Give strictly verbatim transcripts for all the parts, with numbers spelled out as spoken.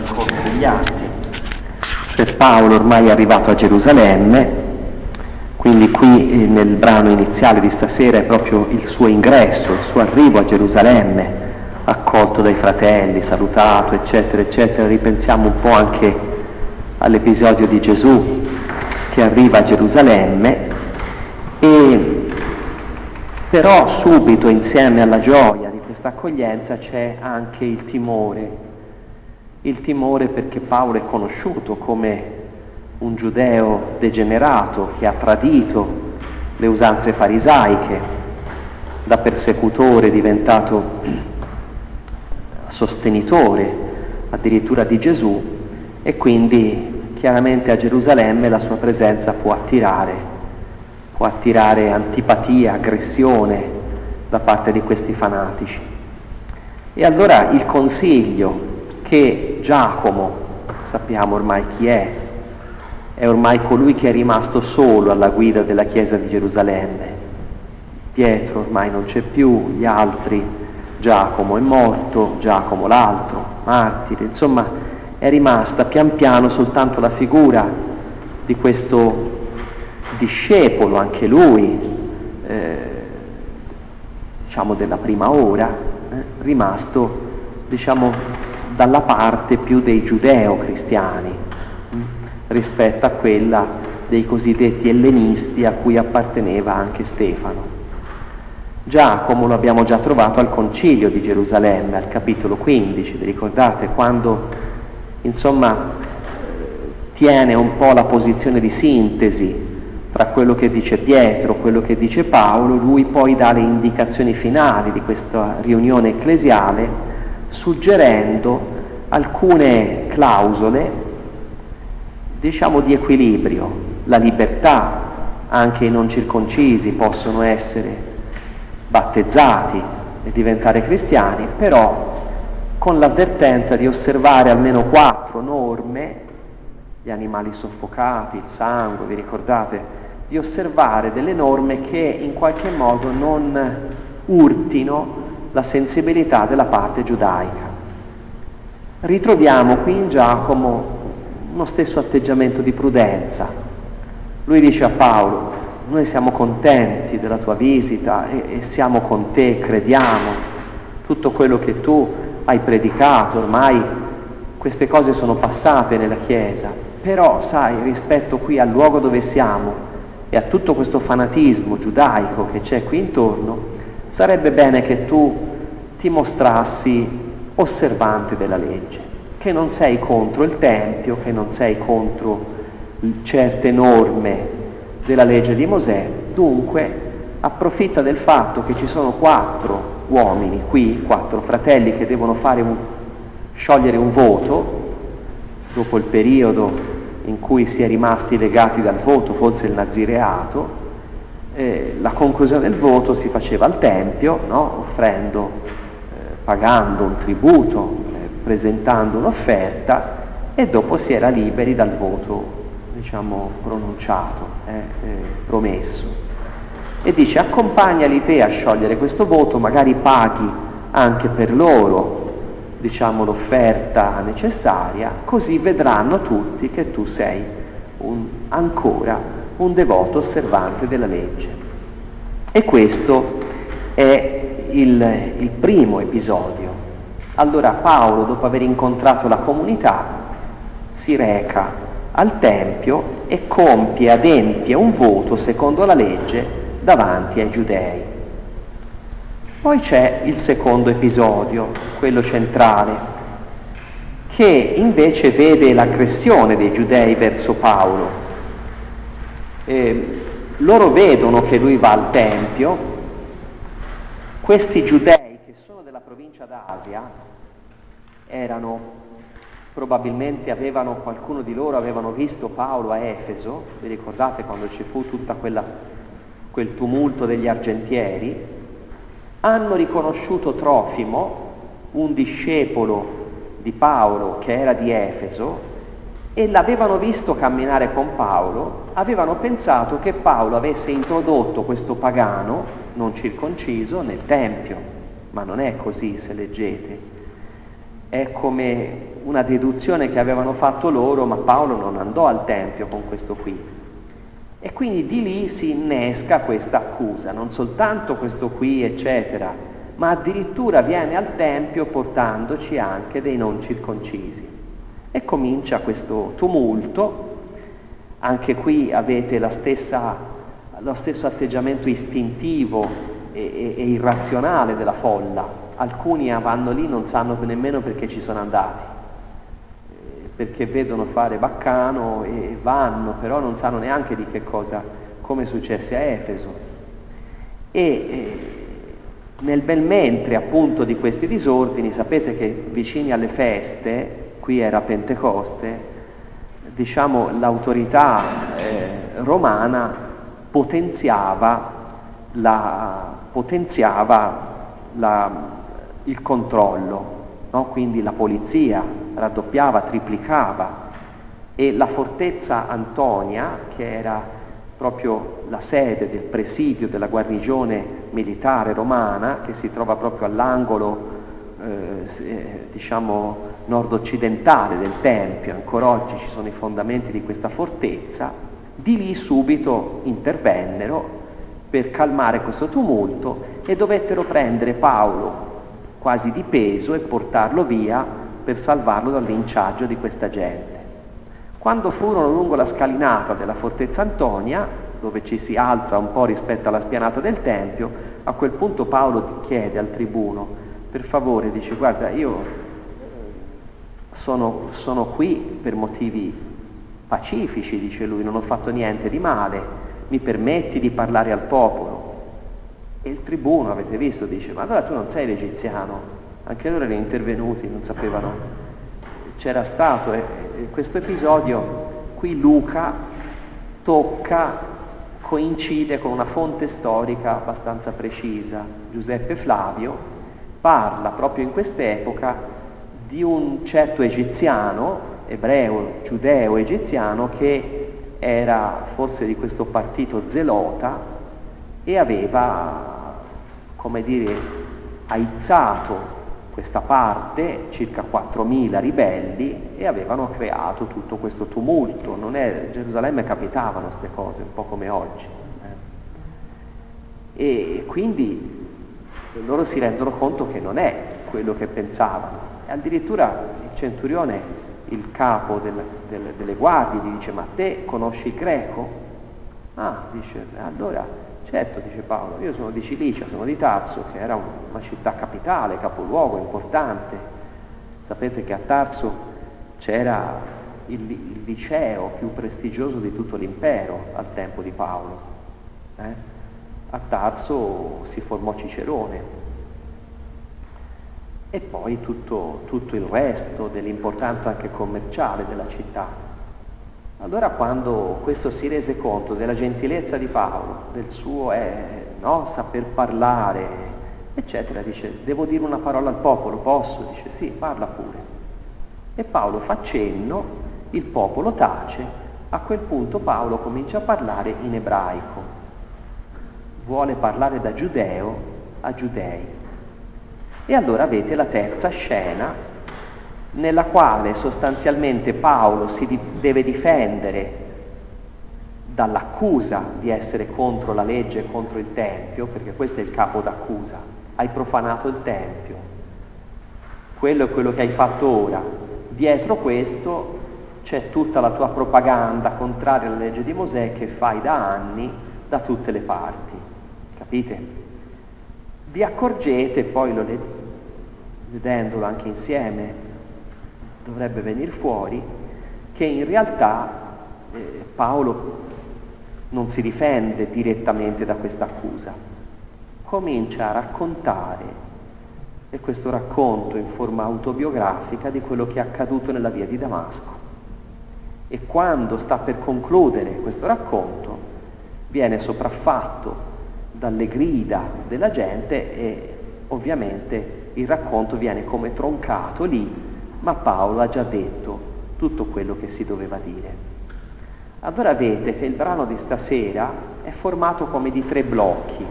nel corso degli Atti. Cioè Paolo ormai è arrivato a Gerusalemme, quindi qui nel brano iniziale di stasera è proprio il suo ingresso, il suo arrivo a Gerusalemme, accolto dai fratelli, salutato, eccetera, eccetera. Ripensiamo un po' anche all'episodio di Gesù che arriva a Gerusalemme e però subito insieme alla gioia di questa accoglienza c'è anche il timore, il timore perché Paolo è conosciuto come un giudeo degenerato che ha tradito le usanze farisaiche, da persecutore è diventato sostenitore addirittura di Gesù, e quindi chiaramente a Gerusalemme la sua presenza può attirare può attirare antipatia, aggressione da parte di questi fanatici. E allora il consiglio che Giacomo, sappiamo ormai chi è, è ormai colui che è rimasto solo alla guida della chiesa di Gerusalemme. Pietro ormai non c'è più, gli altri, Giacomo è morto, Giacomo l'altro, martire, insomma è rimasta pian piano soltanto la figura di questo discepolo, anche lui, eh, diciamo della prima ora, eh, rimasto diciamo dalla parte più dei giudeo-cristiani, mh, rispetto a quella dei cosiddetti ellenisti a cui apparteneva anche Stefano. Giacomo lo abbiamo già trovato al concilio di Gerusalemme, al capitolo quindici, vi ricordate, quando insomma tiene un po' la posizione di sintesi tra quello che dice Pietro, quello che dice Paolo, lui poi dà le indicazioni finali di questa riunione ecclesiale, suggerendo alcune clausole, diciamo, di equilibrio. La libertà, anche i non circoncisi possono essere battezzati e diventare cristiani, però con l'avvertenza di osservare almeno quattro norme, gli animali soffocati, il sangue, vi ricordate, di osservare delle norme che in qualche modo non urtino la sensibilità della parte giudaica. Ritroviamo qui in Giacomo uno stesso atteggiamento di prudenza. Lui dice a Paolo: noi siamo contenti della tua visita e, e siamo con te, crediamo tutto quello che tu hai predicato, ormai queste cose sono passate nella Chiesa, però sai, rispetto qui al luogo dove siamo e a tutto questo fanatismo giudaico che c'è qui intorno, sarebbe bene che tu ti mostrassi osservante della legge, che non sei contro il Tempio, che non sei contro certe norme della legge di Mosè. Dunque approfitta del fatto che ci sono quattro uomini qui, quattro fratelli che devono fare un, sciogliere un voto dopo il periodo in cui si è rimasti legati dal voto, forse il nazireato. Eh, la conclusione del voto si faceva al Tempio, no? Offrendo, eh, pagando un tributo, eh, presentando un'offerta, e dopo si era liberi dal voto, diciamo, pronunciato, eh, eh, promesso. E dice: accompagnali te a sciogliere questo voto, magari paghi anche per loro, diciamo, l'offerta necessaria, così vedranno tutti che tu sei un, ancora un devoto osservante della legge. E questo è il, il primo episodio. Allora Paolo, dopo aver incontrato la comunità, si reca al Tempio e compie, adempie un voto secondo la legge davanti ai giudei. Poi c'è il secondo episodio, quello centrale, che invece vede l'aggressione dei giudei verso Paolo. Eh, loro vedono che lui va al Tempio, questi giudei che sono della provincia d'Asia erano probabilmente avevano, qualcuno di loro avevano visto Paolo a Efeso, vi ricordate quando ci fu tutta quella, quel tumulto degli argentieri, hanno riconosciuto Trofimo, un discepolo di Paolo che era di Efeso, e l'avevano visto camminare con Paolo, avevano pensato che Paolo avesse introdotto questo pagano non circonciso nel Tempio, ma non è così se leggete. è come una deduzione che avevano fatto loro, ma Paolo non andò al Tempio con questo qui. E quindi di lì si innesca questa accusa, non soltanto questo qui, eccetera, ma addirittura viene al Tempio portandoci anche dei non circoncisi. E comincia questo tumulto. Anche qui avete la stessa, lo stesso atteggiamento istintivo e, e, e irrazionale della folla. Alcuni vanno lì, non sanno nemmeno perché ci sono andati, perché vedono fare baccano e vanno, però non sanno neanche di che cosa, come successe a Efeso. E, e nel bel mentre appunto di questi disordini, sapete che vicini alle feste, qui era Pentecoste, diciamo l'autorità eh, romana potenziava, la, potenziava la, il controllo, no? Quindi la polizia raddoppiava, triplicava, e la fortezza Antonia, che era proprio la sede del presidio della guarnigione militare romana, che si trova proprio all'angolo eh, diciamo nord-occidentale del Tempio, ancora oggi ci sono i fondamenti di questa fortezza, di lì subito intervennero per calmare questo tumulto e dovettero prendere Paolo quasi di peso e portarlo via per salvarlo dal linciaggio di questa gente. Quando furono lungo la scalinata della fortezza Antonia, dove ci si alza un po' rispetto alla spianata del Tempio, a quel punto Paolo chiede al tribuno, per favore, dice, guarda, io Sono, sono qui per motivi pacifici, dice lui, non ho fatto niente di male, mi permetti di parlare al popolo? E il tribuno, avete visto, dice, ma allora tu non sei l'egiziano. Anche loro erano intervenuti, non sapevano, c'era stato eh, questo episodio, qui Luca tocca, coincide con una fonte storica abbastanza precisa, Giuseppe Flavio parla proprio in quest'epoca di un certo egiziano, ebreo, giudeo, egiziano, che era forse di questo partito zelota e aveva, come dire, aizzato questa parte, circa quattromila ribelli, e avevano creato tutto questo tumulto. Non è, a Gerusalemme capitavano queste cose, un po' come oggi. E quindi loro si rendono conto che non è quello che pensavano. Addirittura il centurione, il capo del, del, delle guardie, gli dice, ma te conosci il greco? Ah, dice, allora, certo, dice Paolo, io sono di Cilicia, sono di Tarso, che era una città capitale, capoluogo importante. Sapete che a Tarso c'era il, il liceo più prestigioso di tutto l'impero al tempo di Paolo. Eh? A Tarso si formò Cicerone. E poi tutto, tutto il resto dell'importanza anche commerciale della città. Allora quando questo si rese conto della gentilezza di Paolo, del suo eh, no, saper parlare, eccetera, dice, devo dire una parola al popolo, posso? Dice, sì, parla pure. E Paolo fa cenno, il popolo tace, a quel punto Paolo comincia a parlare in ebraico, vuole parlare da giudeo a giudei. E allora avete la terza scena nella quale sostanzialmente Paolo si di- deve difendere dall'accusa di essere contro la legge e contro il Tempio, perché questo è il capo d'accusa, hai profanato il Tempio, quello è quello che hai fatto ora. Dietro questo c'è tutta la tua propaganda contraria alla legge di Mosè che fai da anni da tutte le parti, capite? Vi accorgete, poi lo vedendolo anche insieme, dovrebbe venire fuori, che in realtà eh, Paolo non si difende direttamente da questa accusa. Comincia a raccontare, e questo racconto in forma autobiografica, di quello che è accaduto nella via di Damasco. E quando sta per concludere questo racconto, viene sopraffatto dalle grida della gente e ovviamente il racconto viene come troncato lì, ma Paolo ha già detto tutto quello che si doveva dire. Allora vedete che il brano di stasera è formato come di tre blocchi.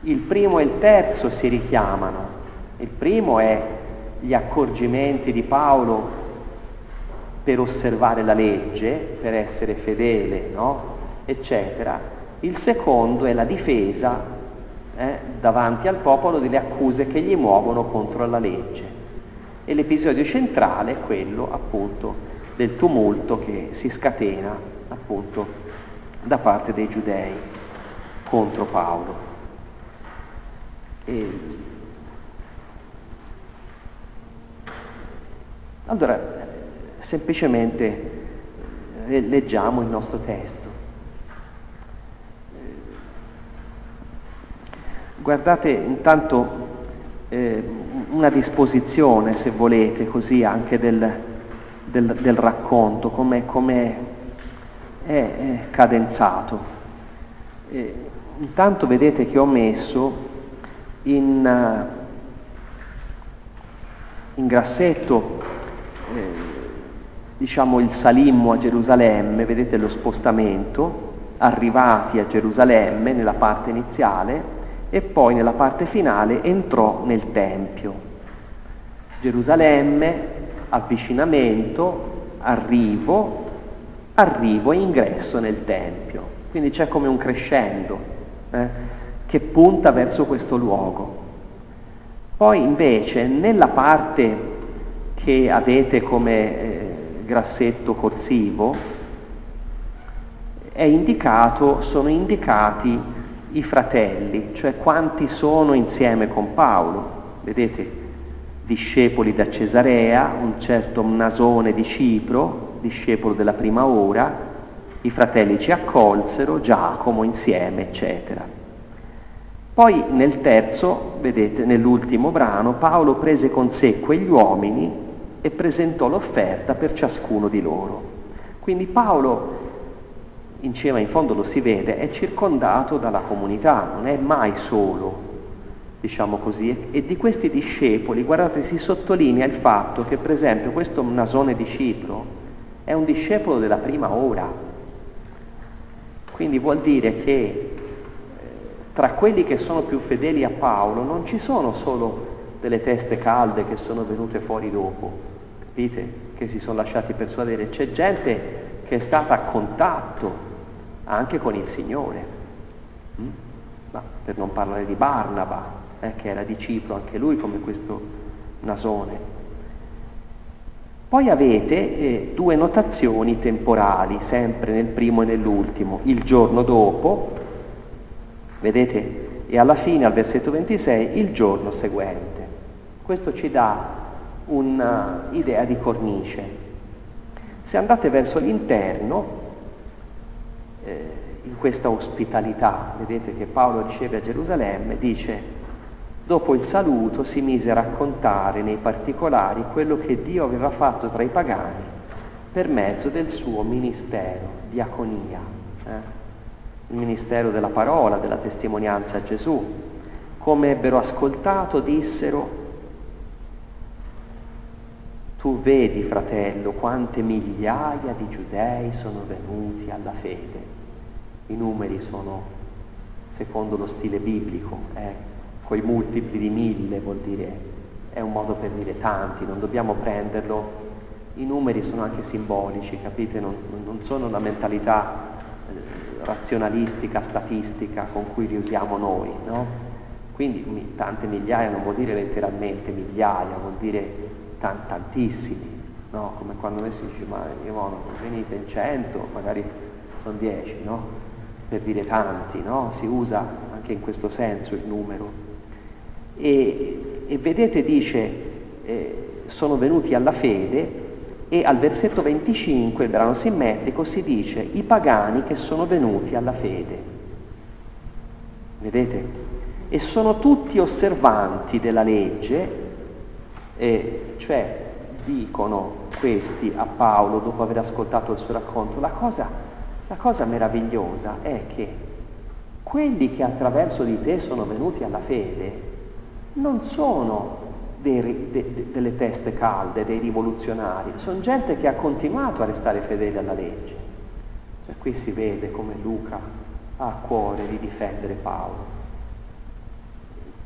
Il primo e il terzo si richiamano. Il primo è gli accorgimenti di Paolo per osservare la legge, per essere fedele, no? Eccetera. Il secondo è la difesa eh, davanti al popolo delle accuse che gli muovono contro la legge. E l'episodio centrale è quello appunto del tumulto che si scatena appunto da parte dei giudei contro Paolo. E... allora semplicemente leggiamo il nostro testo. Guardate intanto eh, una disposizione, se volete, così anche del, del, del racconto, come è, è cadenzato. Eh, intanto vedete che ho messo in, in grassetto eh, diciamo il Salimmo a Gerusalemme, vedete lo spostamento, arrivati a Gerusalemme nella parte iniziale, e poi nella parte finale entrò nel Tempio. Gerusalemme, avvicinamento, arrivo, arrivo e ingresso nel Tempio. Quindi c'è come un crescendo eh, che punta verso questo luogo. Poi invece nella parte che avete come eh, grassetto corsivo è indicato, sono indicati i fratelli, cioè quanti sono insieme con Paolo. Vedete, discepoli da Cesarea, un certo Mnasone di Cipro, discepolo della prima ora, i fratelli ci accolsero, Giacomo insieme, eccetera. Poi nel terzo, vedete, nell'ultimo brano, Paolo prese con sé quegli uomini e presentò l'offerta per ciascuno di loro. Quindi Paolo, in cima, in fondo lo si vede, è circondato dalla comunità, non è mai solo, diciamo così. E di questi discepoli, guardate, si sottolinea il fatto che, per esempio, questo Mnasone di Cipro è un discepolo della prima ora. Quindi vuol dire che tra quelli che sono più fedeli a Paolo non ci sono solo delle teste calde che sono venute fuori dopo, capite? Che si sono lasciati persuadere. C'è gente che è stata a contatto anche con il Signore, mm? Ma per non parlare di Barnaba, eh, che era di Cipro anche lui, come questo Mnasone. Poi avete eh, due notazioni temporali, sempre nel primo e nell'ultimo, il giorno dopo, vedete, e alla fine, al versetto ventisei, il giorno seguente. Questo ci dà un'idea di cornice. Se andate verso l'interno, eh, in questa ospitalità, vedete che Paolo riceve a Gerusalemme, dice: dopo il saluto si mise a raccontare nei particolari quello che Dio aveva fatto tra i pagani per mezzo del suo ministero, diaconia, eh? il ministero della parola, della testimonianza a Gesù. Come ebbero ascoltato, dissero: tu vedi, fratello, quante migliaia di giudei sono venuti alla fede. I numeri sono secondo lo stile biblico, eh? coi multipli di mille, vuol dire, è un modo per dire tanti, non dobbiamo prenderlo. I numeri sono anche simbolici, capite? Non, non sono la mentalità razionalistica, statistica con cui li usiamo noi, no? Quindi tante migliaia non vuol dire letteralmente migliaia, vuol dire tantissimi, no? Come quando noi si dice: ma io no, venite in cento, magari sono dieci, no? Per dire tanti, no? Si usa anche in questo senso il numero. E, e vedete, dice, eh, sono venuti alla fede, e al versetto venticinque, il brano simmetrico, si dice: i pagani che sono venuti alla fede. Vedete? E sono tutti osservanti della legge. Eh, cioè dicono questi a Paolo, dopo aver ascoltato il suo racconto, la cosa, la cosa meravigliosa è che quelli che attraverso di te sono venuti alla fede non sono dei, de, de, delle teste calde, dei rivoluzionari, sono gente che ha continuato a restare fedele alla legge. Cioè, qui si vede come Luca ha a cuore di difendere Paolo.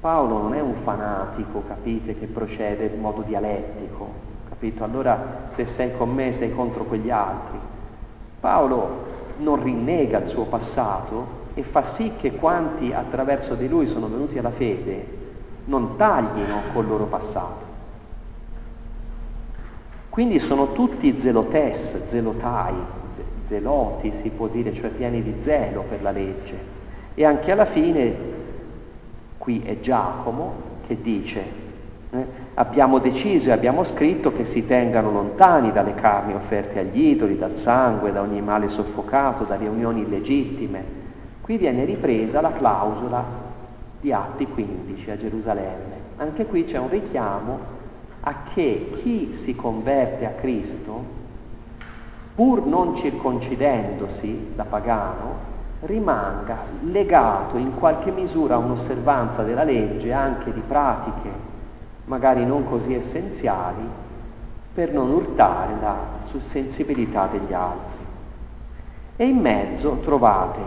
Paolo non è un fanatico, capite, che procede in modo dialettico, capito? Allora se sei con me sei contro quegli altri. Paolo non rinnega il suo passato e fa sì che quanti attraverso di lui sono venuti alla fede non taglino col loro passato. Quindi sono tutti zelotes, zelotai, zeloti si può dire, cioè pieni di zelo per la legge. E anche alla fine qui è Giacomo che dice eh, abbiamo deciso e abbiamo scritto che si tengano lontani dalle carni offerte agli idoli, dal sangue, da ogni male soffocato, dalle unioni illegittime. Qui viene ripresa la clausola di Atti quindici a Gerusalemme. Anche qui c'è un richiamo a che chi si converte a Cristo, pur non circoncidendosi da pagano, rimanga legato in qualche misura a un'osservanza della legge, anche di pratiche magari non così essenziali, per non urtare la sussensibilità degli altri. E in mezzo trovate,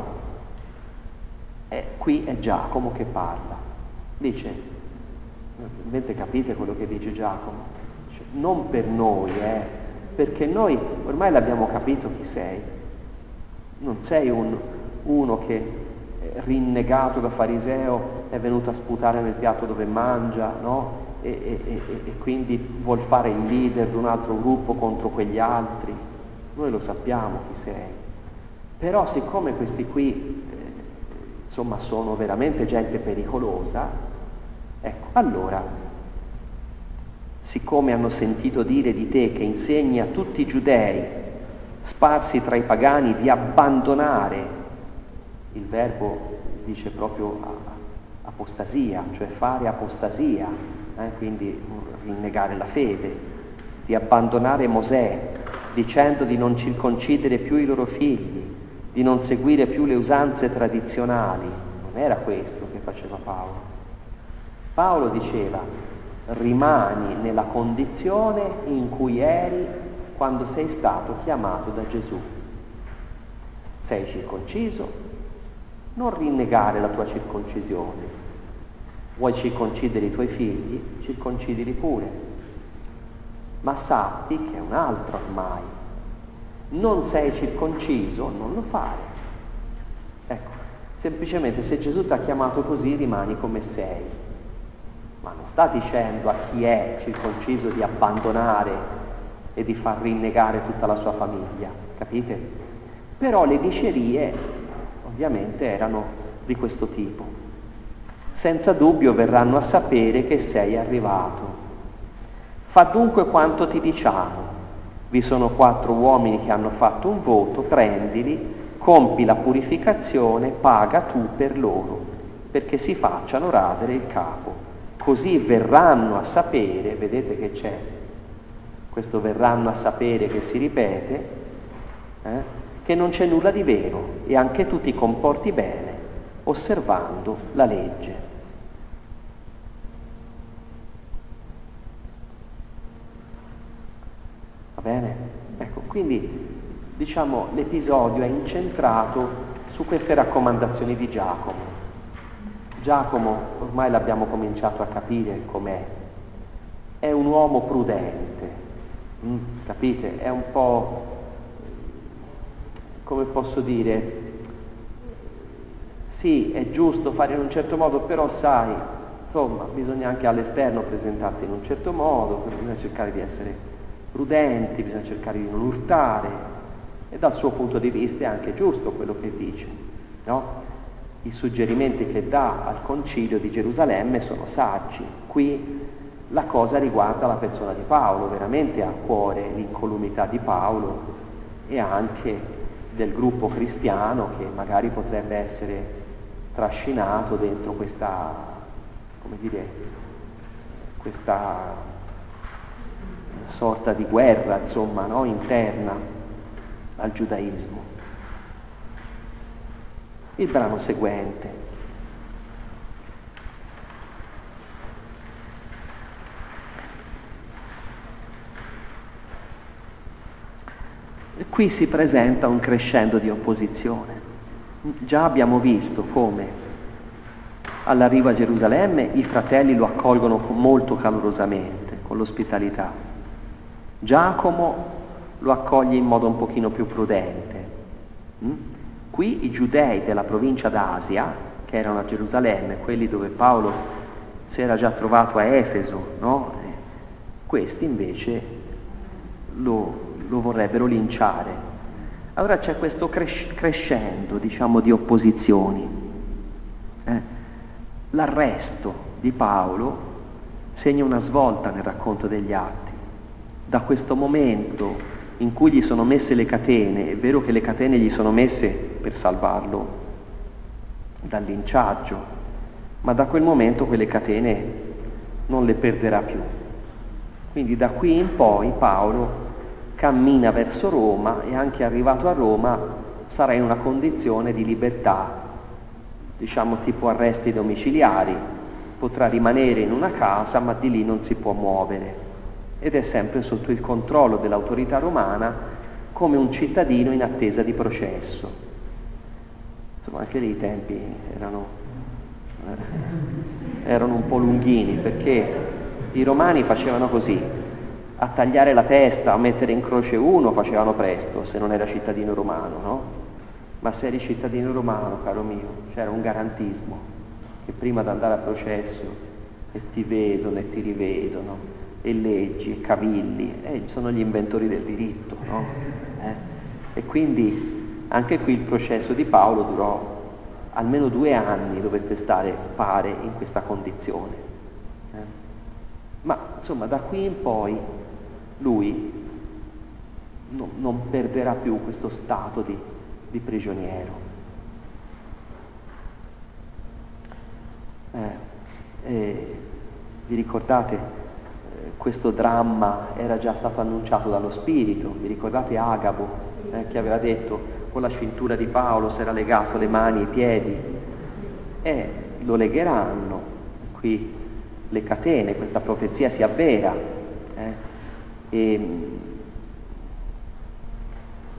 eh, qui è Giacomo che parla, dice, ovviamente capite quello che dice Giacomo, cioè, non per noi, eh, perché noi ormai l'abbiamo capito chi sei, non sei un uno che rinnegato da fariseo è venuto a sputare nel piatto dove mangia, no? e, e, e, e quindi vuol fare il leader di un altro gruppo contro quegli altri. Noi lo sappiamo chi sei, però siccome questi qui eh, insomma sono veramente gente pericolosa, ecco, allora siccome hanno sentito dire di te che insegni a tutti i giudei sparsi tra i pagani di abbandonare, il verbo dice proprio apostasia, cioè fare apostasia, eh? Quindi rinnegare la fede, di abbandonare Mosè, dicendo di non circoncidere più i loro figli, di non seguire più le usanze tradizionali. Non era questo che faceva Paolo. Paolo diceva, rimani nella condizione in cui eri quando sei stato chiamato da Gesù. Sei circonciso, non rinnegare la tua circoncisione. Vuoi circoncidere i tuoi figli, circoncidili pure. Ma sappi che è un altro ormai. Non sei circonciso, non lo fare. Ecco, semplicemente se Gesù ti ha chiamato così rimani come sei. Ma non sta dicendo a chi è circonciso di abbandonare e di far rinnegare tutta la sua famiglia, capite? Però le dicerie ovviamente erano di questo tipo. Senza dubbio verranno a sapere che sei arrivato. Fa dunque quanto ti diciamo. Vi sono quattro uomini che hanno fatto un voto, prendili, compi la purificazione, paga tu per loro, perché si facciano radere il capo. Così verranno a sapere, vedete che c'è questo verranno a sapere che si ripete, eh, che non c'è nulla di vero e anche tu ti comporti bene osservando la legge. Va bene? Ecco, quindi diciamo l'episodio è incentrato su queste raccomandazioni di Giacomo. Giacomo ormai l'abbiamo cominciato a capire com'è. È un uomo prudente. Mm, capite? È un po', come posso dire, sì, è giusto fare in un certo modo, però sai, insomma, bisogna anche all'esterno presentarsi in un certo modo, bisogna cercare di essere prudenti, bisogna cercare di non urtare, e dal suo punto di vista è anche giusto quello che dice, no? I suggerimenti che dà al Concilio di Gerusalemme sono saggi. Qui la cosa riguarda la persona di Paolo, veramente ha a cuore l'incolumità di Paolo e anche del gruppo cristiano che magari potrebbe essere trascinato dentro questa, come dire, questa sorta di guerra, insomma, no? Interna al giudaismo. Il brano seguente. Qui si presenta un crescendo di opposizione. Già abbiamo visto come all'arrivo a Gerusalemme i fratelli lo accolgono molto calorosamente, con l'ospitalità. Giacomo lo accoglie in modo un pochino più prudente. Mm? Qui i giudei della provincia d'Asia, che erano a Gerusalemme, quelli dove Paolo si era già trovato a Efeso, no? Eh, questi invece lo, lo vorrebbero linciare. Allora c'è questo cres- crescendo, diciamo, di opposizioni. Eh? L'arresto di Paolo segna una svolta nel racconto degli Atti. Da questo momento in cui gli sono messe le catene, è vero che le catene gli sono messe per salvarlo dal linciaggio, ma da quel momento quelle catene non le perderà più. Quindi da qui in poi Paolo cammina verso Roma e anche arrivato a Roma sarà in una condizione di libertà, diciamo tipo arresti domiciliari, potrà rimanere in una casa ma di lì non si può muovere ed è sempre sotto il controllo dell'autorità romana come un cittadino in attesa di processo. Insomma, anche lì i tempi erano erano un po' lunghini, perché i romani facevano così: a tagliare la testa, a mettere in croce uno facevano presto se non era cittadino romano, no? Ma se eri cittadino romano, caro mio, c'era un garantismo che prima di andare a processo e ti vedono e ti rivedono e leggi e cavilli, eh, sono gli inventori del diritto, no? Eh? E quindi anche qui il processo di Paolo durò almeno due anni, dovette stare pare in questa condizione, eh? Ma insomma da qui in poi lui no, non perderà più questo stato di, di prigioniero. Eh, eh, vi ricordate eh, questo dramma era già stato annunciato dallo Spirito, vi ricordate Agabo eh, che aveva detto: con la cintura di Paolo si era legato le mani e i piedi, e lo legheranno. Qui le catene, questa profezia si avvera, eh? e,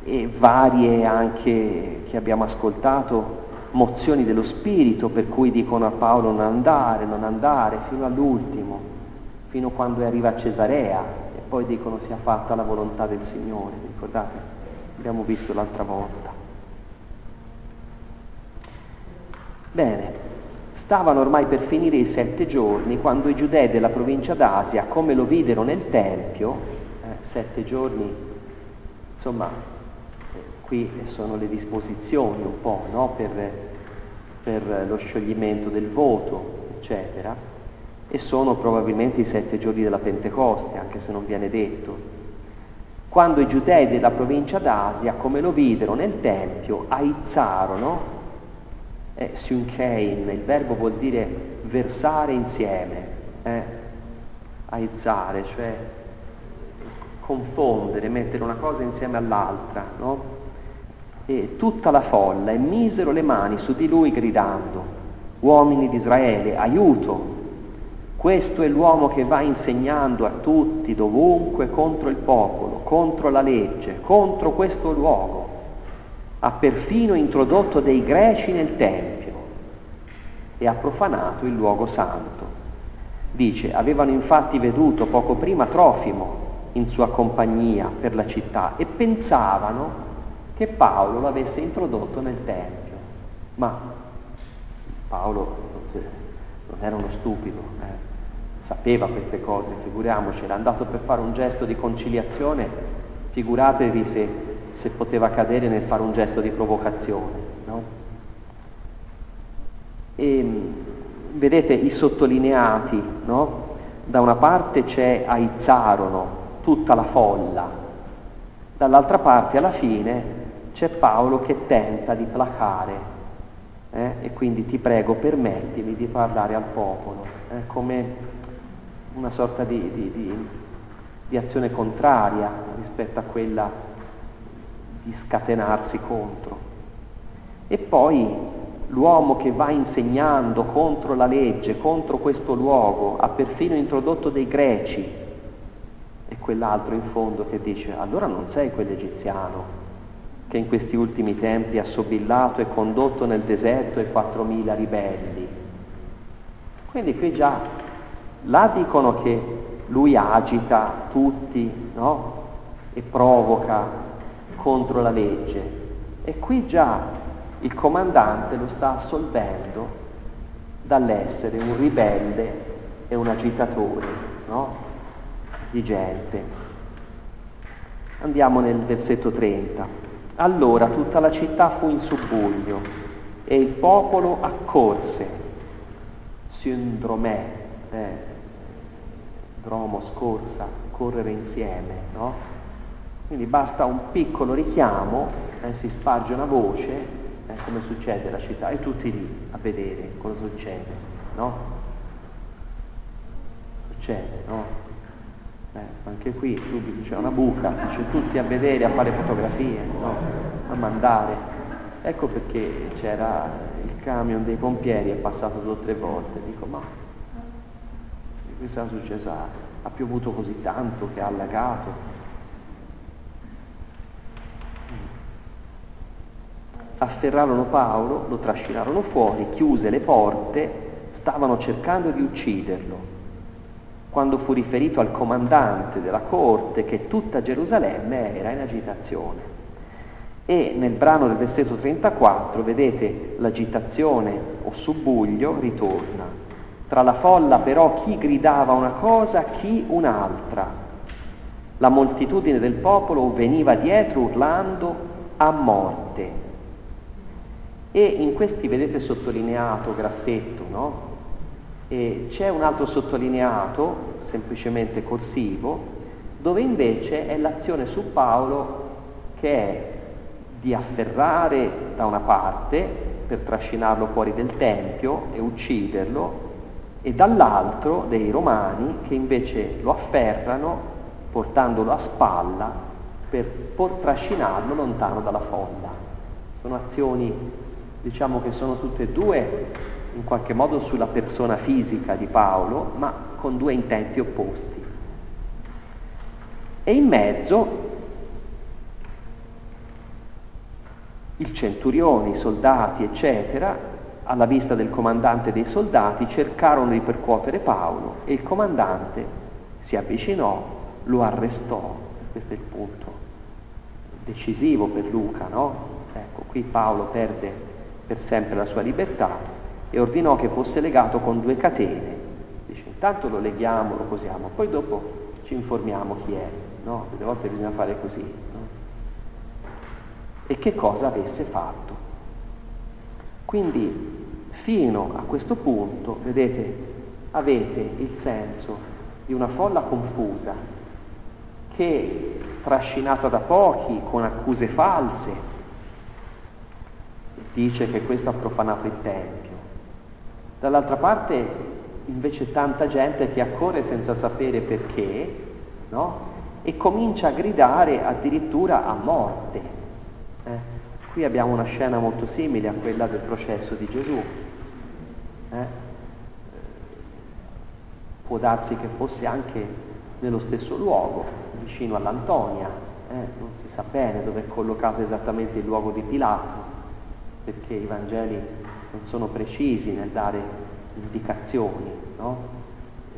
e varie anche che abbiamo ascoltato mozioni dello Spirito per cui dicono a Paolo non andare, non andare, fino all'ultimo, fino quando arriva a Cesarea, e poi dicono sia fatta la volontà del Signore. Vi ricordate? Abbiamo visto l'altra volta. Bene, stavano ormai per finire i sette giorni quando i giudei della provincia d'Asia, come lo videro nel Tempio, eh, sette giorni, insomma, qui sono le disposizioni un po', no? per, per lo scioglimento del voto, eccetera, e sono probabilmente i sette giorni della Pentecoste, anche se non viene detto. Quando i giudei della provincia d'Asia, come lo videro nel Tempio, aizzarono, eh, synchein, il verbo vuol dire versare insieme, eh, aizzare, cioè confondere, mettere una cosa insieme all'altra, no? E tutta la folla, e misero le mani su di lui gridando: uomini di Israele, aiuto! Questo è l'uomo che va insegnando a tutti, dovunque, contro il popolo, contro la legge, contro questo luogo. Ha perfino introdotto dei greci nel Tempio e ha profanato il luogo santo. Dice: avevano infatti veduto poco prima Trofimo in sua compagnia per la città e pensavano che Paolo lo avesse introdotto nel Tempio. Ma Paolo non era uno stupido, eh. Sapeva queste cose, figuriamoci, era andato per fare un gesto di conciliazione, figuratevi se, se poteva cadere nel fare un gesto di provocazione, no? E vedete i sottolineati, no? Da una parte c'è aizzarono, tutta la folla, dall'altra parte alla fine c'è Paolo che tenta di placare, eh? E quindi ti prego, permettimi di parlare al popolo, eh? Come una sorta di, di, di, di azione contraria rispetto a quella di scatenarsi contro. E poi l'uomo che va insegnando contro la legge, contro questo luogo, ha perfino introdotto dei greci, e quell'altro in fondo che dice: allora non sei quell'egiziano che in questi ultimi tempi ha sobillato e condotto nel deserto i quattromila ribelli Quindi qui già, là dicono che lui agita tutti, no? E provoca contro la legge. E qui già il comandante lo sta assolvendo dall'essere un ribelle e un agitatore, no? Di gente. Andiamo nel versetto trenta. Allora tutta la città fu in subbuglio e il popolo accorse. Syndromè, eh, dromo, scorsa, correre insieme, no? Quindi basta un piccolo richiamo, eh, si sparge una voce, eh, come succede la città, e tutti lì a vedere cosa succede, no? Succede, no? Eh, anche qui subito c'è una buca, c'è tutti a vedere, a fare fotografie, no? A mandare. Ecco perché c'era il camion dei pompieri, è passato due o tre volte, dico ma che sarà successo? Ha piovuto così tanto che ha allagato. Afferrarono Paolo, lo trascinarono fuori, chiuse le porte, stavano cercando di ucciderlo. Quando fu riferito al comandante della corte che tutta Gerusalemme era in agitazione. E nel brano del versetto trentaquattro vedete l'agitazione o subbuglio ritorna. Tra la folla però chi gridava una cosa, chi un'altra. La moltitudine del popolo veniva dietro urlando a morte. E in questi vedete sottolineato grassetto, no? E c'è un altro sottolineato, semplicemente corsivo, dove invece è l'azione su Paolo che è di afferrare da una parte per trascinarlo fuori del tempio e ucciderlo, e dall'altro dei romani che invece lo afferrano portandolo a spalla per, per trascinarlo lontano dalla folla. Sono azioni, diciamo, che sono tutte e due in qualche modo sulla persona fisica di Paolo, ma con due intenti opposti. E in mezzo il centurione, i soldati, eccetera, alla vista del comandante dei soldati, cercarono di percuotere Paolo e il comandante si avvicinò, lo arrestò. Questo è il punto decisivo per Luca, no? Ecco, qui Paolo perde per sempre la sua libertà. E ordinò che fosse legato con due catene. Dice, intanto lo leghiamo, lo cosiamo, poi dopo ci informiamo chi è, no? Delle volte bisogna fare così, no? E che cosa avesse fatto. Quindi, fino a questo punto, vedete, avete il senso di una folla confusa, che trascinata da pochi, con accuse false, dice che questo ha profanato il tempio. Dall'altra parte invece tanta gente che accorre senza sapere perché, no? E comincia a gridare addirittura a morte. Eh? Qui abbiamo una scena molto simile a quella del processo di Gesù. Eh? Può darsi che fosse anche nello stesso luogo, vicino all'Antonia. Eh? Non si sa bene dove è collocato esattamente il luogo di Pilato, perché i Vangeli non sono precisi nel dare indicazioni, no?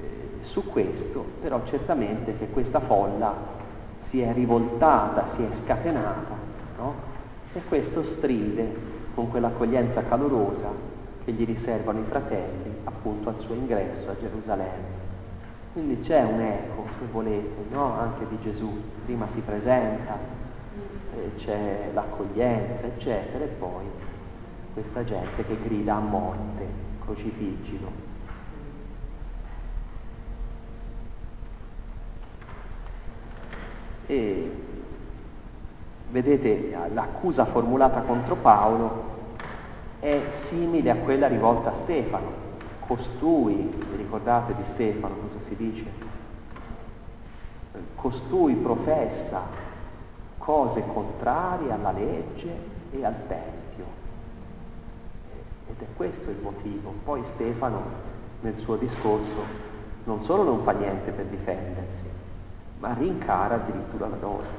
Eh, su questo, però certamente che questa folla si è rivoltata, si è scatenata, no? E questo stride con quell'accoglienza calorosa che gli riservano i fratelli appunto al suo ingresso a Gerusalemme. Quindi c'è un eco, se volete, no? Anche di Gesù, prima si presenta, eh, c'è l'accoglienza, eccetera, e poi questa gente che grida a morte, crocifiggilo. E vedete, l'accusa formulata contro Paolo è simile a quella rivolta a Stefano. Costui, vi ricordate di Stefano cosa si dice? Costui professa cose contrarie alla legge e al tempio. Ed è questo il motivo. Poi Stefano nel suo discorso non solo non fa niente per difendersi, ma rincara addirittura la dose,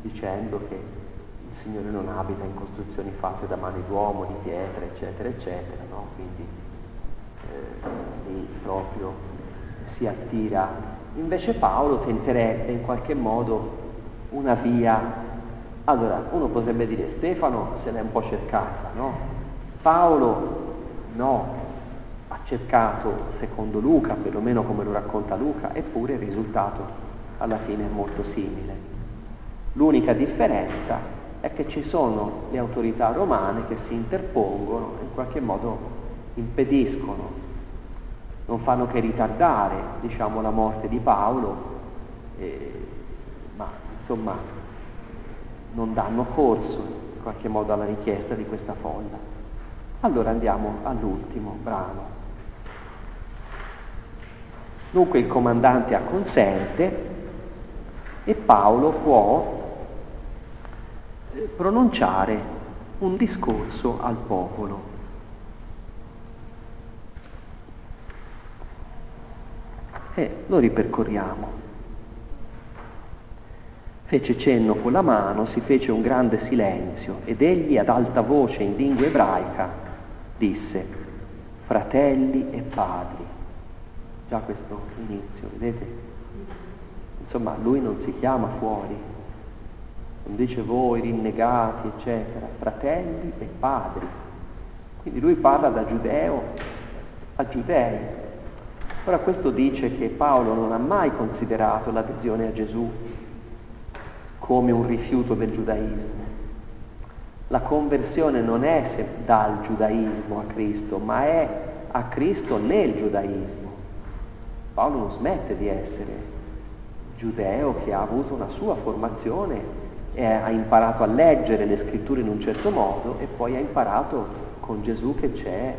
dicendo che il Signore non abita in costruzioni fatte da mani d'uomo, di pietra, eccetera, eccetera, no? Quindi eh, lei proprio si attira. Invece Paolo tenterebbe in qualche modo una via. Allora, uno potrebbe dire Stefano se l'è un po' cercata, no? Paolo no, ha cercato secondo Luca, perlomeno come lo racconta Luca, eppure il risultato alla fine è molto simile. L'unica differenza è che ci sono le autorità romane che si interpongono, in qualche modo impediscono, non fanno che ritardare, diciamo, la morte di Paolo, eh, ma insomma non danno corso in qualche modo alla richiesta di questa folla. Allora andiamo all'ultimo brano. Dunque il comandante acconsente e Paolo può pronunciare un discorso al popolo. E lo ripercorriamo. Fece cenno con la mano, si fece un grande silenzio ed egli ad alta voce in lingua ebraica disse: fratelli e padri. Già questo inizio, vedete? Insomma, lui non si chiama fuori, non dice voi rinnegati, eccetera, fratelli e padri. Quindi lui parla da giudeo a giudei. Ora questo dice che Paolo non ha mai considerato l'adesione a Gesù come un rifiuto del giudaismo. La conversione non è dal giudaismo a Cristo, ma è a Cristo nel giudaismo. Paolo non smette di essere giudeo che ha avuto una sua formazione, e ha imparato a leggere le scritture in un certo modo e poi ha imparato con Gesù che c'è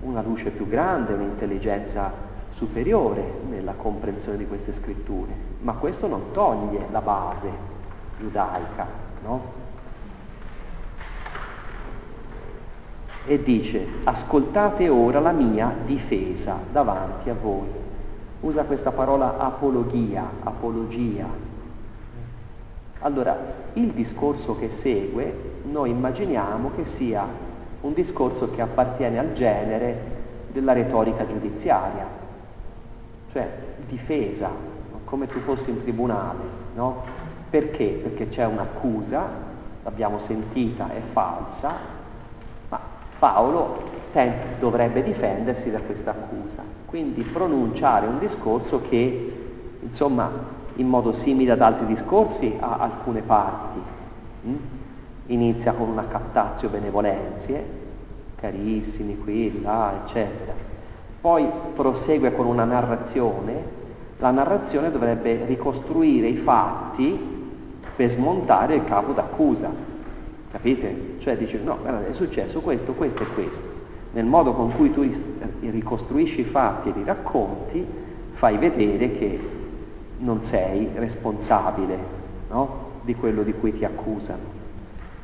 una luce più grande, un'intelligenza superiore nella comprensione di queste scritture, ma questo non toglie la base giudaica, no? E dice: ascoltate ora la mia difesa davanti a voi. Usa questa parola apologia, apologia. Allora, il discorso che segue noi immaginiamo che sia un discorso che appartiene al genere della retorica giudiziaria, cioè difesa, come tu fossi in tribunale, no? Perché? Perché c'è un'accusa, l'abbiamo sentita, è falsa, ma Paolo tenta, dovrebbe difendersi da questa accusa, quindi pronunciare un discorso che, insomma, in modo simile ad altri discorsi a alcune parti. Inizia con una captatio benevolenzie, carissimi qui, là, eccetera. Poi prosegue con una narrazione. La narrazione dovrebbe ricostruire i fatti per smontare il capo d'accusa. Capite? Cioè dice, no, guarda, è successo questo, questo e questo. Nel modo con cui tu ricostruisci i fatti e li racconti, fai vedere che non sei responsabile, no? Di quello di cui ti accusano.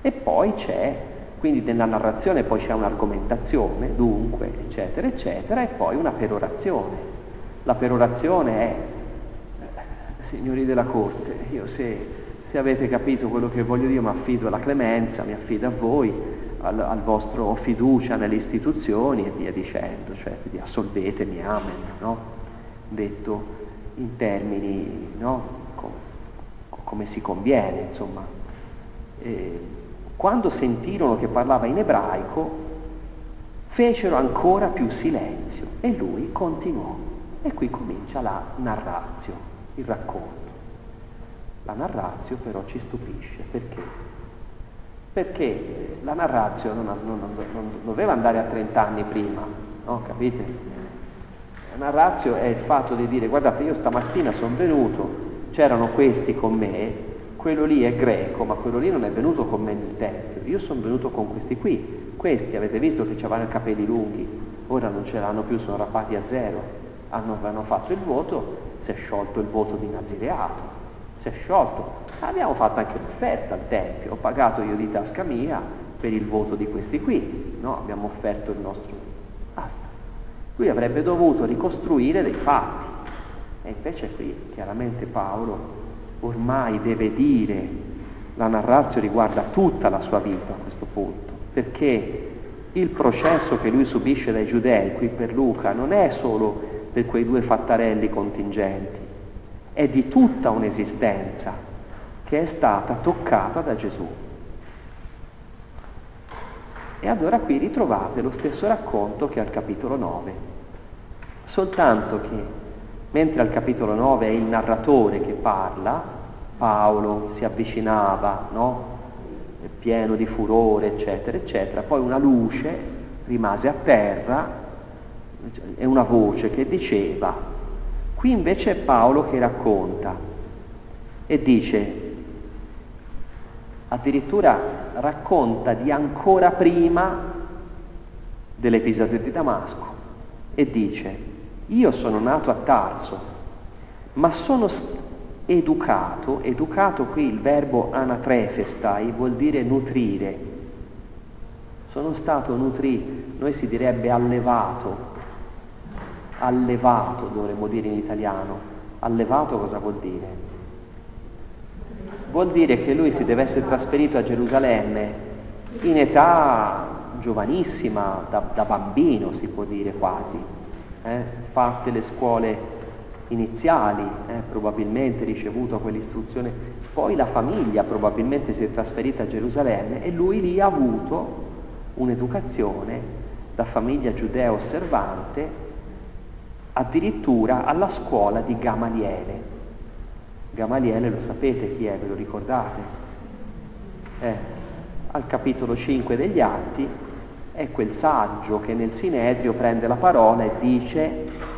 E poi c'è, quindi nella narrazione poi c'è un'argomentazione, dunque, eccetera, eccetera, e poi una perorazione. La perorazione è, signori della corte, io se, se avete capito quello che voglio dire, mi affido alla clemenza, mi affido a voi, al, al vostro fiducia nelle istituzioni e via dicendo, cioè assolvetemi, amen, no? Detto in termini, no, com- come si conviene, insomma. E quando sentirono che parlava in ebraico, fecero ancora più silenzio e lui continuò. E qui comincia la narratio, il racconto. La narratio però ci stupisce, perché? Perché la narratio non, non, non doveva andare a trent'anni prima, no, capite? La narratio è il fatto di dire: guardate, io stamattina sono venuto, c'erano questi con me, quello lì è greco, ma quello lì non è venuto con me nel tempio, io sono venuto con questi qui, questi avete visto che avevano i capelli lunghi, ora non ce l'hanno più, sono rapati a zero, hanno, hanno fatto il voto, si è sciolto il voto di Nazireato, si è sciolto, abbiamo fatto anche l'offerta al tempio, ho pagato io di tasca mia per il voto di questi qui, no? Abbiamo offerto il nostro, basta. Lui avrebbe dovuto ricostruire dei fatti e invece qui chiaramente Paolo ormai deve dire, la narratio riguarda tutta la sua vita a questo punto, perché il processo che lui subisce dai giudei qui per Luca non è solo per quei due fattarelli contingenti, è di tutta un'esistenza che è stata toccata da Gesù. E allora qui ritrovate lo stesso racconto che al capitolo nove, soltanto che mentre al capitolo nove è il narratore che parla, Paolo si avvicinava, no? Pieno di furore, eccetera, eccetera, poi una luce rimase a terra e una voce che diceva. Qui invece è Paolo che racconta e dice, addirittura racconta di ancora prima dell'episodio di Damasco e dice: io sono nato a Tarso, ma sono educato, educato qui il verbo anatrefestai vuol dire nutrire, sono stato nutrito, noi si direbbe allevato, allevato dovremmo dire in italiano. Allevato cosa vuol dire? Vuol dire che lui si deve essere trasferito a Gerusalemme in età giovanissima, da, da bambino si può dire quasi, eh? Parte le scuole iniziali, eh, probabilmente ricevuto quell'istruzione, poi la famiglia probabilmente si è trasferita a Gerusalemme e lui lì ha avuto un'educazione da famiglia giudea osservante, addirittura alla scuola di Gamaliele. Gamaliele lo sapete chi è, ve lo ricordate? Eh, al capitolo cinque degli Atti è quel saggio che nel Sinedrio prende la parola e dice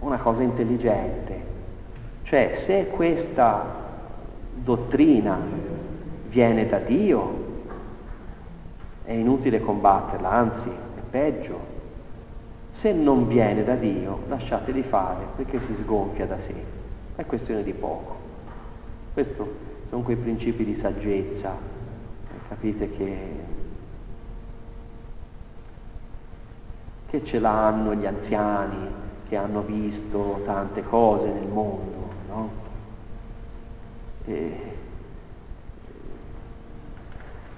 una cosa intelligente, cioè se questa dottrina viene da Dio è inutile combatterla, anzi è peggio, se non viene da Dio lasciateli fare perché si sgonfia da sé, è questione di poco. Questi sono quei principi di saggezza, capite, che che ce l'hanno gli anziani che hanno visto tante cose nel mondo, no? E,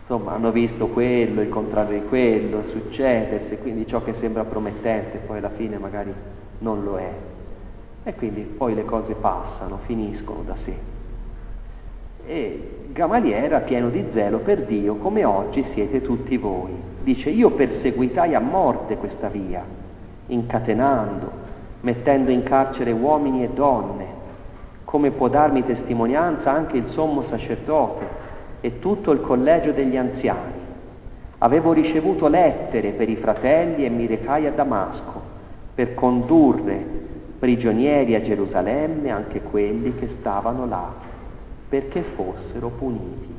insomma, hanno visto quello, il contrario di quello, succede, se quindi ciò che sembra promettente poi alla fine magari non lo è. E quindi poi le cose passano, finiscono da sé. E Gamaliele era pieno di zelo per Dio, come oggi siete tutti voi. Dice, io perseguitai a morte questa via, incatenando, mettendo in carcere uomini e donne, come può darmi testimonianza anche il sommo sacerdote e tutto il collegio degli anziani. Avevo ricevuto lettere per i fratelli e mi recai a Damasco per condurre prigionieri a Gerusalemme anche quelli che stavano là, perché fossero puniti.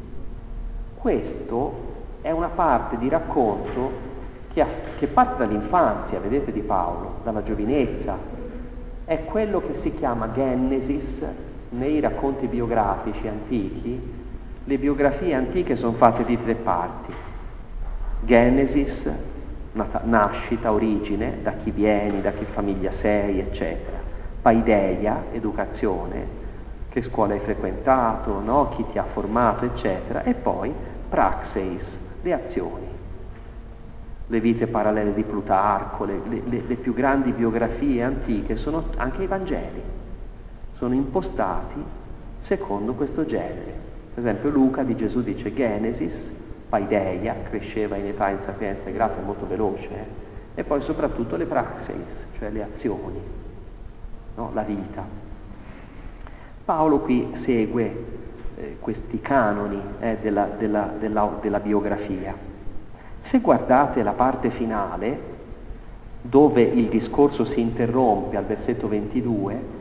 Questo è una parte di racconto che, che parte dall'infanzia, vedete, di Paolo, dalla giovinezza, è quello che si chiama Gennesis nei racconti biografici antichi. Le biografie antiche sono fatte di tre parti: Gennesis, nata, nascita, origine, da chi vieni, da che famiglia sei, eccetera; paideia, educazione, che scuola hai frequentato, no? Chi ti ha formato, eccetera; e poi praxeis, le azioni. Le vite parallele di Plutarco, le, le, le più grandi biografie antiche, sono anche i Vangeli, sono impostati secondo questo genere. Per esempio Luca di Gesù dice Genesis, paideia, cresceva in età, in sapienza e grazia, molto veloce, eh? E poi soprattutto le praxeis, cioè le azioni, no? La vita. Paolo qui segue eh, questi canoni eh, della, della, della, della biografia. Se guardate la parte finale, dove il discorso si interrompe al versetto ventidue,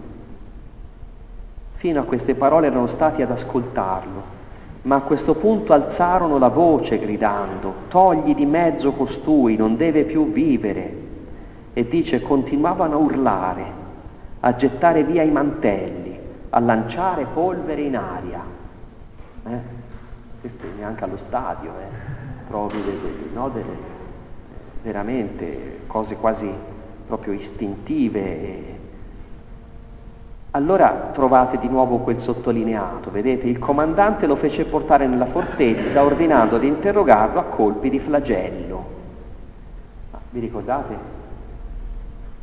fino a queste parole erano stati ad ascoltarlo, ma a questo punto alzarono la voce gridando, togli di mezzo costui, non deve più vivere. E dice, continuavano a urlare, a gettare via i mantelli, a lanciare polvere in aria. Eh? Questo neanche allo stadio, eh? Trovi delle, no, delle, veramente cose quasi proprio istintive. Allora trovate di nuovo quel sottolineato, vedete? Il comandante lo fece portare nella fortezza ordinando di interrogarlo a colpi di flagello. Vi ricordate?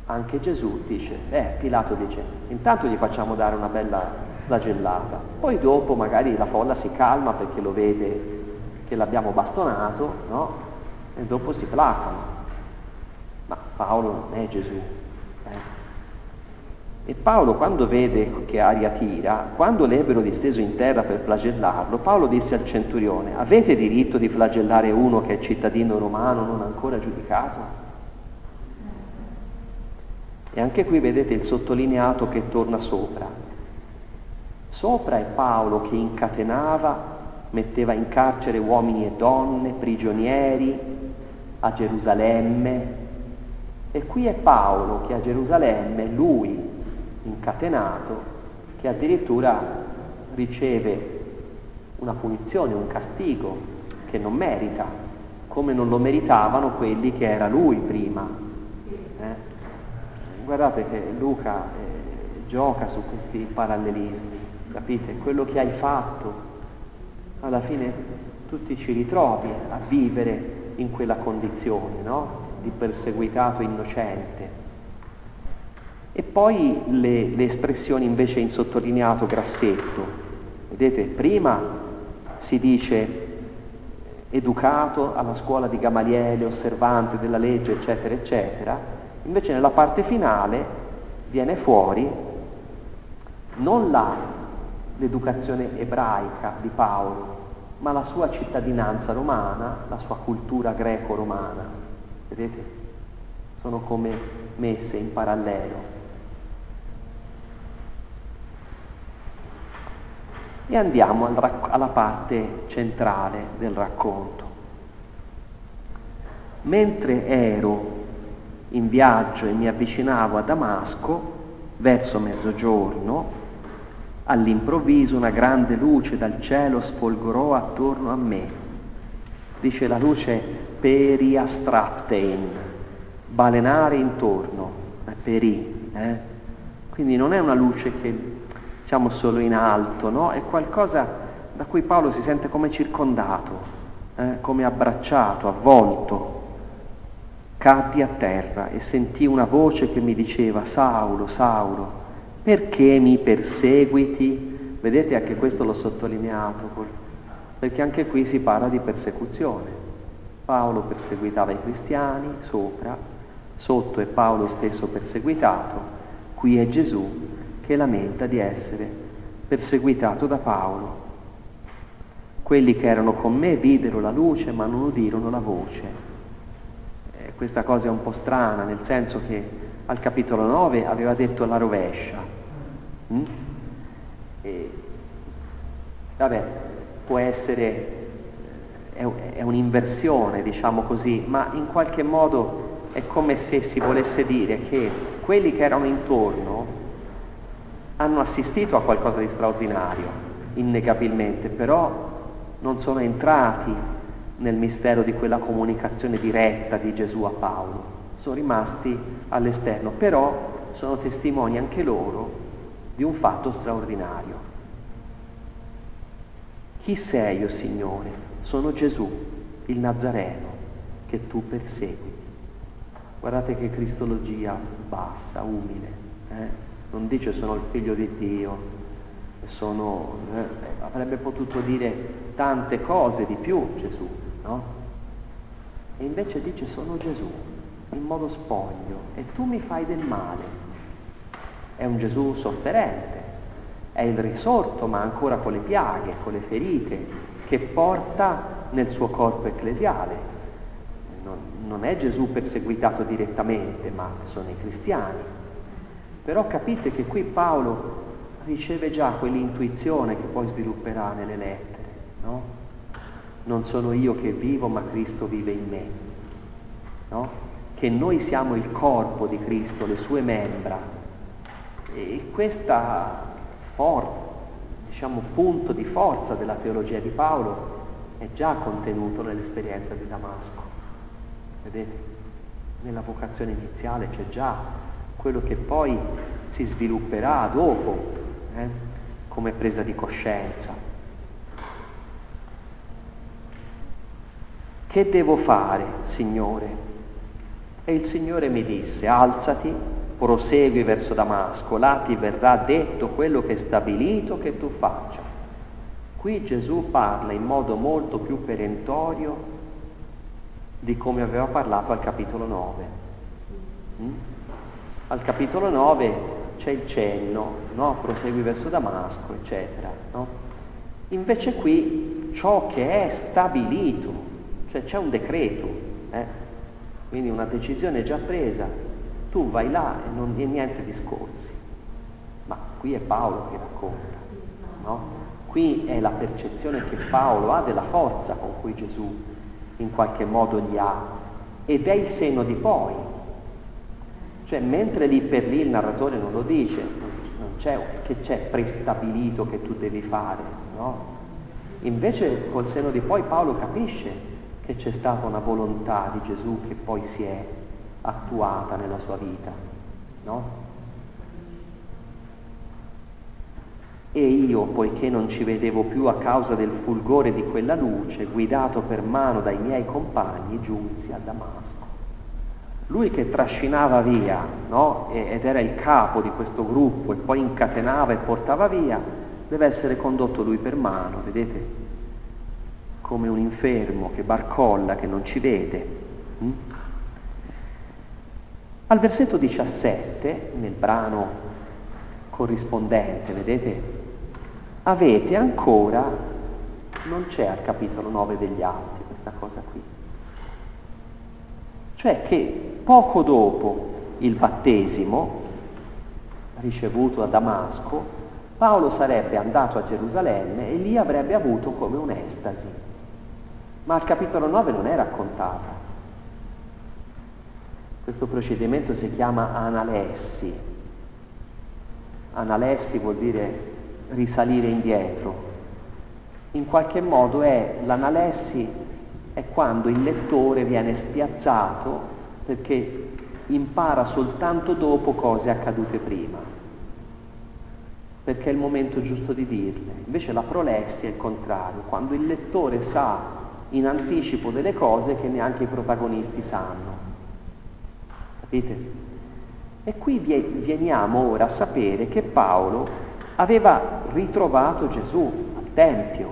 Anche Gesù dice, eh, Pilato dice, intanto gli facciamo dare una bella flagellata, poi dopo magari la folla si calma perché lo vede che l'abbiamo bastonato, no? E dopo si placano. Ma Paolo non è Gesù. Eh? E Paolo, quando vede che aria tira, quando l'ebbero disteso in terra per flagellarlo, Paolo disse al centurione, avete diritto di flagellare uno che è cittadino romano non ancora giudicato? E anche qui vedete il sottolineato che torna sopra. Sopra è Paolo che incatenava, metteva in carcere uomini e donne, prigionieri, a Gerusalemme. E qui è Paolo che a Gerusalemme, lui, incatenato, che addirittura riceve una punizione, un castigo che non merita, come non lo meritavano quelli che era lui prima. Eh? Guardate che Luca eh, gioca su questi parallelismi, capite? Quello che hai fatto, alla fine tu ti ci ritrovi a vivere in quella condizione, no? Di perseguitato innocente. E poi le, le espressioni invece in sottolineato grassetto, vedete, prima si dice educato alla scuola di Gamaliele, osservante della legge, eccetera, eccetera, invece nella parte finale viene fuori non la, l'educazione ebraica di Paolo, ma la sua cittadinanza romana, la sua cultura greco-romana, vedete? Sono come messe in parallelo. E andiamo al rac- alla parte centrale del racconto. Mentre ero in viaggio e mi avvicinavo a Damasco, verso mezzogiorno, all'improvviso una grande luce dal cielo sfolgorò attorno a me. Dice la luce periastraptein, balenare intorno, peri. Eh? Quindi non è una luce che siamo solo in alto, no? È qualcosa da cui Paolo si sente come circondato, eh? Come abbracciato, avvolto. Caddi a terra e sentii una voce che mi diceva, Saulo, Saulo, perché mi perseguiti? Vedete, anche questo l'ho sottolineato, perché anche qui si parla di persecuzione. Paolo perseguitava i cristiani, sopra, sotto è Paolo stesso perseguitato, qui è Gesù che lamenta di essere perseguitato da Paolo. Quelli che erano con me videro la luce ma non udirono la voce. Eh, questa cosa è un po' strana, nel senso che al capitolo nove aveva detto la rovescia. Mm? E, vabbè, può essere, è, è un'inversione, diciamo così, ma in qualche modo è come se si volesse dire che quelli che erano intorno hanno assistito a qualcosa di straordinario, innegabilmente, però non sono entrati nel mistero di quella comunicazione diretta di Gesù a Paolo, sono rimasti all'esterno, però sono testimoni anche loro di un fatto straordinario. Chi sei, o Signore? Sono Gesù, il Nazareno, che tu persegui. Guardate che cristologia bassa, umile, eh? Non dice sono il figlio di Dio, sono, eh, avrebbe potuto dire tante cose di più Gesù, no? E invece dice sono Gesù, in modo spoglio, e tu mi fai del male. È un Gesù sofferente, è il risorto ma ancora con le piaghe, con le ferite, che porta nel suo corpo ecclesiale. Non, non è Gesù perseguitato direttamente, ma sono i cristiani. Però capite che qui Paolo riceve già quell'intuizione che poi svilupperà nelle lettere, no? Non sono io che vivo, ma Cristo vive in me, no? Che noi siamo il corpo di Cristo, le sue membra. E questa forza, diciamo, punto di forza della teologia di Paolo è già contenuto nell'esperienza di Damasco. Vedete? Nella vocazione iniziale c'è già quello che poi si svilupperà dopo, eh, come presa di coscienza. Che devo fare, Signore? E il Signore mi disse: alzati, prosegui verso Damasco, là ti verrà detto quello che è stabilito che tu faccia. Qui Gesù parla in modo molto più perentorio di come aveva parlato al capitolo nove. Mm? Al capitolo nove c'è il cenno, no? Prosegui verso Damasco, eccetera, no? Invece qui ciò che è stabilito, cioè c'è un decreto, eh? Quindi una decisione già presa, tu vai là e non e niente discorsi. Ma qui è Paolo che racconta, no? Qui è la percezione che Paolo ha della forza con cui Gesù in qualche modo gli ha, ed è il seno di poi. Cioè, mentre lì per lì il narratore non lo dice, non c'è che c'è prestabilito che tu devi fare, no? Invece col seno di poi Paolo capisce che c'è stata una volontà di Gesù che poi si è attuata nella sua vita, no? E io, poiché non ci vedevo più a causa del fulgore di quella luce, guidato per mano dai miei compagni, giunsi a Damasco. Lui che trascinava via, no? Ed era il capo di questo gruppo e poi incatenava e portava via, deve essere condotto lui per mano, vedete? Come un infermo che barcolla, che non ci vede. Mm? Al versetto diciassette, nel brano corrispondente, vedete, avete ancora, non c'è al capitolo nove degli Atti questa cosa qui, cioè che poco dopo il battesimo ricevuto a Damasco, Paolo sarebbe andato a Gerusalemme e lì avrebbe avuto come un'estasi. Ma al capitolo nove non è raccontata. Questo procedimento si chiama analessi. Analessi vuol dire risalire indietro. In qualche modo è l'analessi è quando il lettore viene spiazzato perché impara soltanto dopo cose accadute prima, perché è il momento giusto di dirle. Invece la prolessi è il contrario, quando il lettore sa in anticipo delle cose che neanche i protagonisti sanno. Capite? E qui veniamo ora a sapere che Paolo aveva ritrovato Gesù al Tempio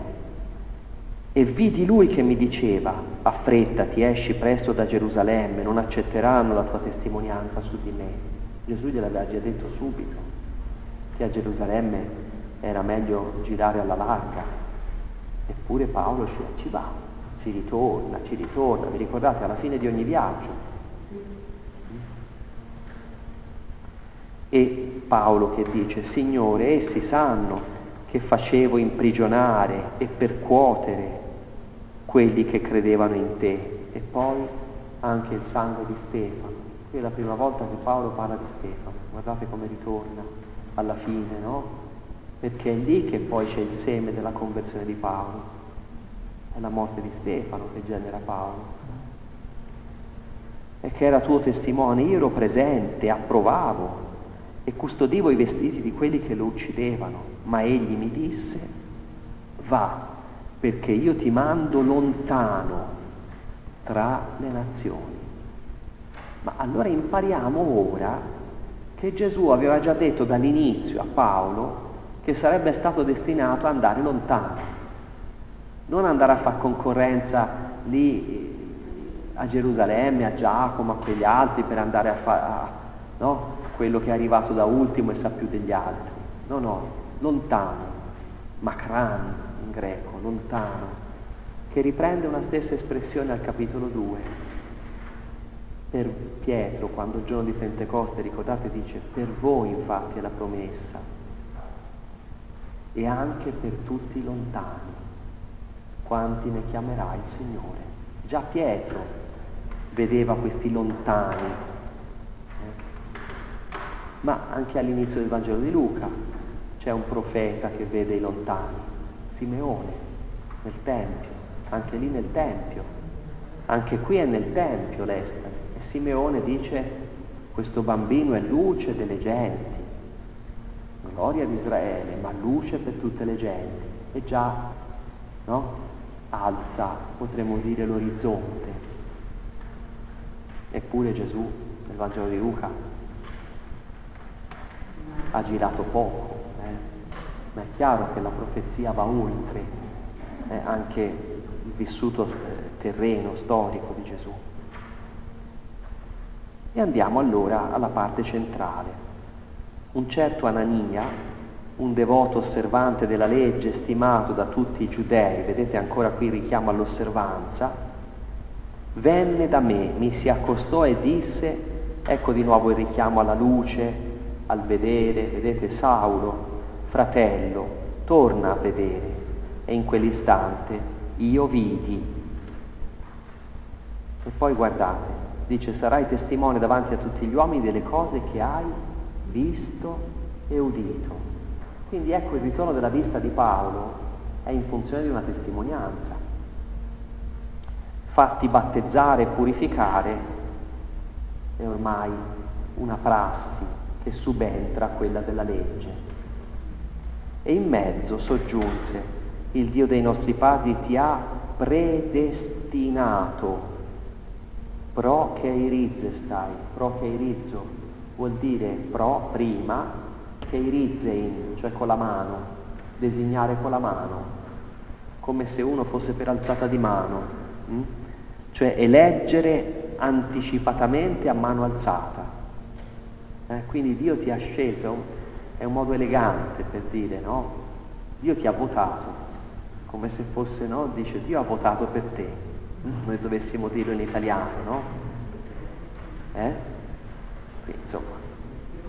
e vidi lui che mi diceva: affrettati, esci presto da Gerusalemme, non accetteranno la tua testimonianza su di me. Gesù gliel'aveva già detto subito che a Gerusalemme era meglio girare alla larga, eppure Paolo ci va. Ci ritorna, ci ritorna, vi ricordate alla fine di ogni viaggio? E Paolo che dice: Signore, essi sanno che facevo imprigionare e percuotere quelli che credevano in te. E poi anche il sangue di Stefano. Qui è la prima volta che Paolo parla di Stefano, guardate come ritorna alla fine, no? Perché è lì che poi c'è il seme della conversione di Paolo. È la morte di Stefano che genera Paolo. E che era tuo testimone, io ero presente, approvavo e custodivo i vestiti di quelli che lo uccidevano, ma egli mi disse: va, perché io ti mando lontano tra le nazioni. Ma allora impariamo ora che Gesù aveva già detto dall'inizio a Paolo che sarebbe stato destinato ad andare lontano. Non andare a far concorrenza lì a Gerusalemme, a Giacomo, a quegli altri per andare a fare, no? Quello che è arrivato da ultimo e sa più degli altri. No, no, lontano, makran in greco, lontano, che riprende una stessa espressione al capitolo due. Per Pietro, quando il giorno di Pentecoste, ricordate, dice: per voi infatti è la promessa e anche per tutti lontani. Quanti ne chiamerà il Signore? Già Pietro vedeva questi lontani, eh? Ma anche all'inizio del Vangelo di Luca c'è un profeta che vede i lontani, Simeone, nel Tempio, anche lì nel Tempio, anche qui è nel Tempio l'estasi, e Simeone dice: questo bambino è luce delle genti, gloria di Israele, ma luce per tutte le genti. E già, no? Alza, potremmo dire, l'orizzonte. Eppure Gesù, nel Vangelo di Luca, ha girato poco, eh? Ma è chiaro che la profezia va oltre eh? anche il vissuto terreno, storico di Gesù. E andiamo allora alla parte centrale. Un certo Anania, un devoto osservante della legge, stimato da tutti i giudei, vedete ancora qui richiamo all'osservanza, venne da me, mi si accostò e disse, ecco di nuovo il richiamo alla luce, al vedere, vedete Saulo, fratello, torna a vedere. E in quell'istante io vidi. E poi guardate, dice, sarai testimone davanti a tutti gli uomini delle cose che hai visto e udito. Quindi ecco il ritorno della vista di Paolo è in funzione di una testimonianza. Fatti battezzare e purificare è ormai una prassi che subentra a quella della legge. E in mezzo soggiunse, il Dio dei nostri padri ti ha predestinato, pro che irizze stai, pro che irizzo vuol dire pro prima, che irizze in, cioè con la mano, designare con la mano, come se uno fosse per alzata di mano, mh? cioè eleggere anticipatamente a mano alzata. Eh? Quindi Dio ti ha scelto, è un, è un modo elegante per dire, no? Dio ti ha votato, come se fosse, no? Dice Dio ha votato per te, noi dovessimo dirlo in italiano, no? Eh? Quindi, insomma.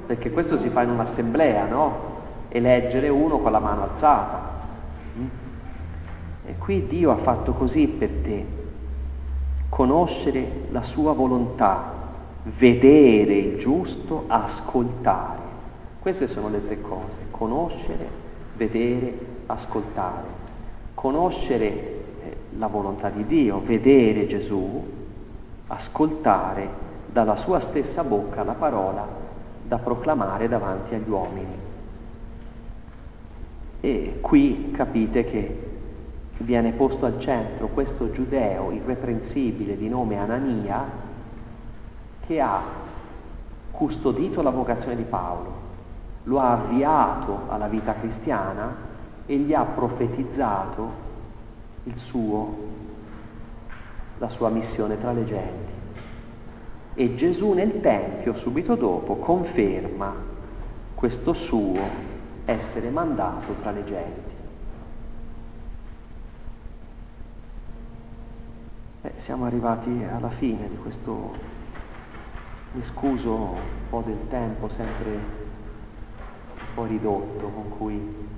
Perché questo si fa in un'assemblea, no? Eleggere uno con la mano alzata. E qui Dio ha fatto così per te, conoscere la sua volontà, vedere il giusto, ascoltare. Queste sono le tre cose, conoscere, vedere, ascoltare. Conoscere la volontà di Dio, vedere Gesù, ascoltare dalla sua stessa bocca la parola da proclamare davanti agli uomini. E qui capite che viene posto al centro questo giudeo irreprensibile di nome Anania, che ha custodito la vocazione di Paolo, lo ha avviato alla vita cristiana e gli ha profetizzato il suo, la sua missione tra le genti. E Gesù nel Tempio, subito dopo, conferma questo suo essere mandato tra le genti. Eh, siamo arrivati alla fine di questo, mi scuso un po' del tempo sempre un po' ridotto con cui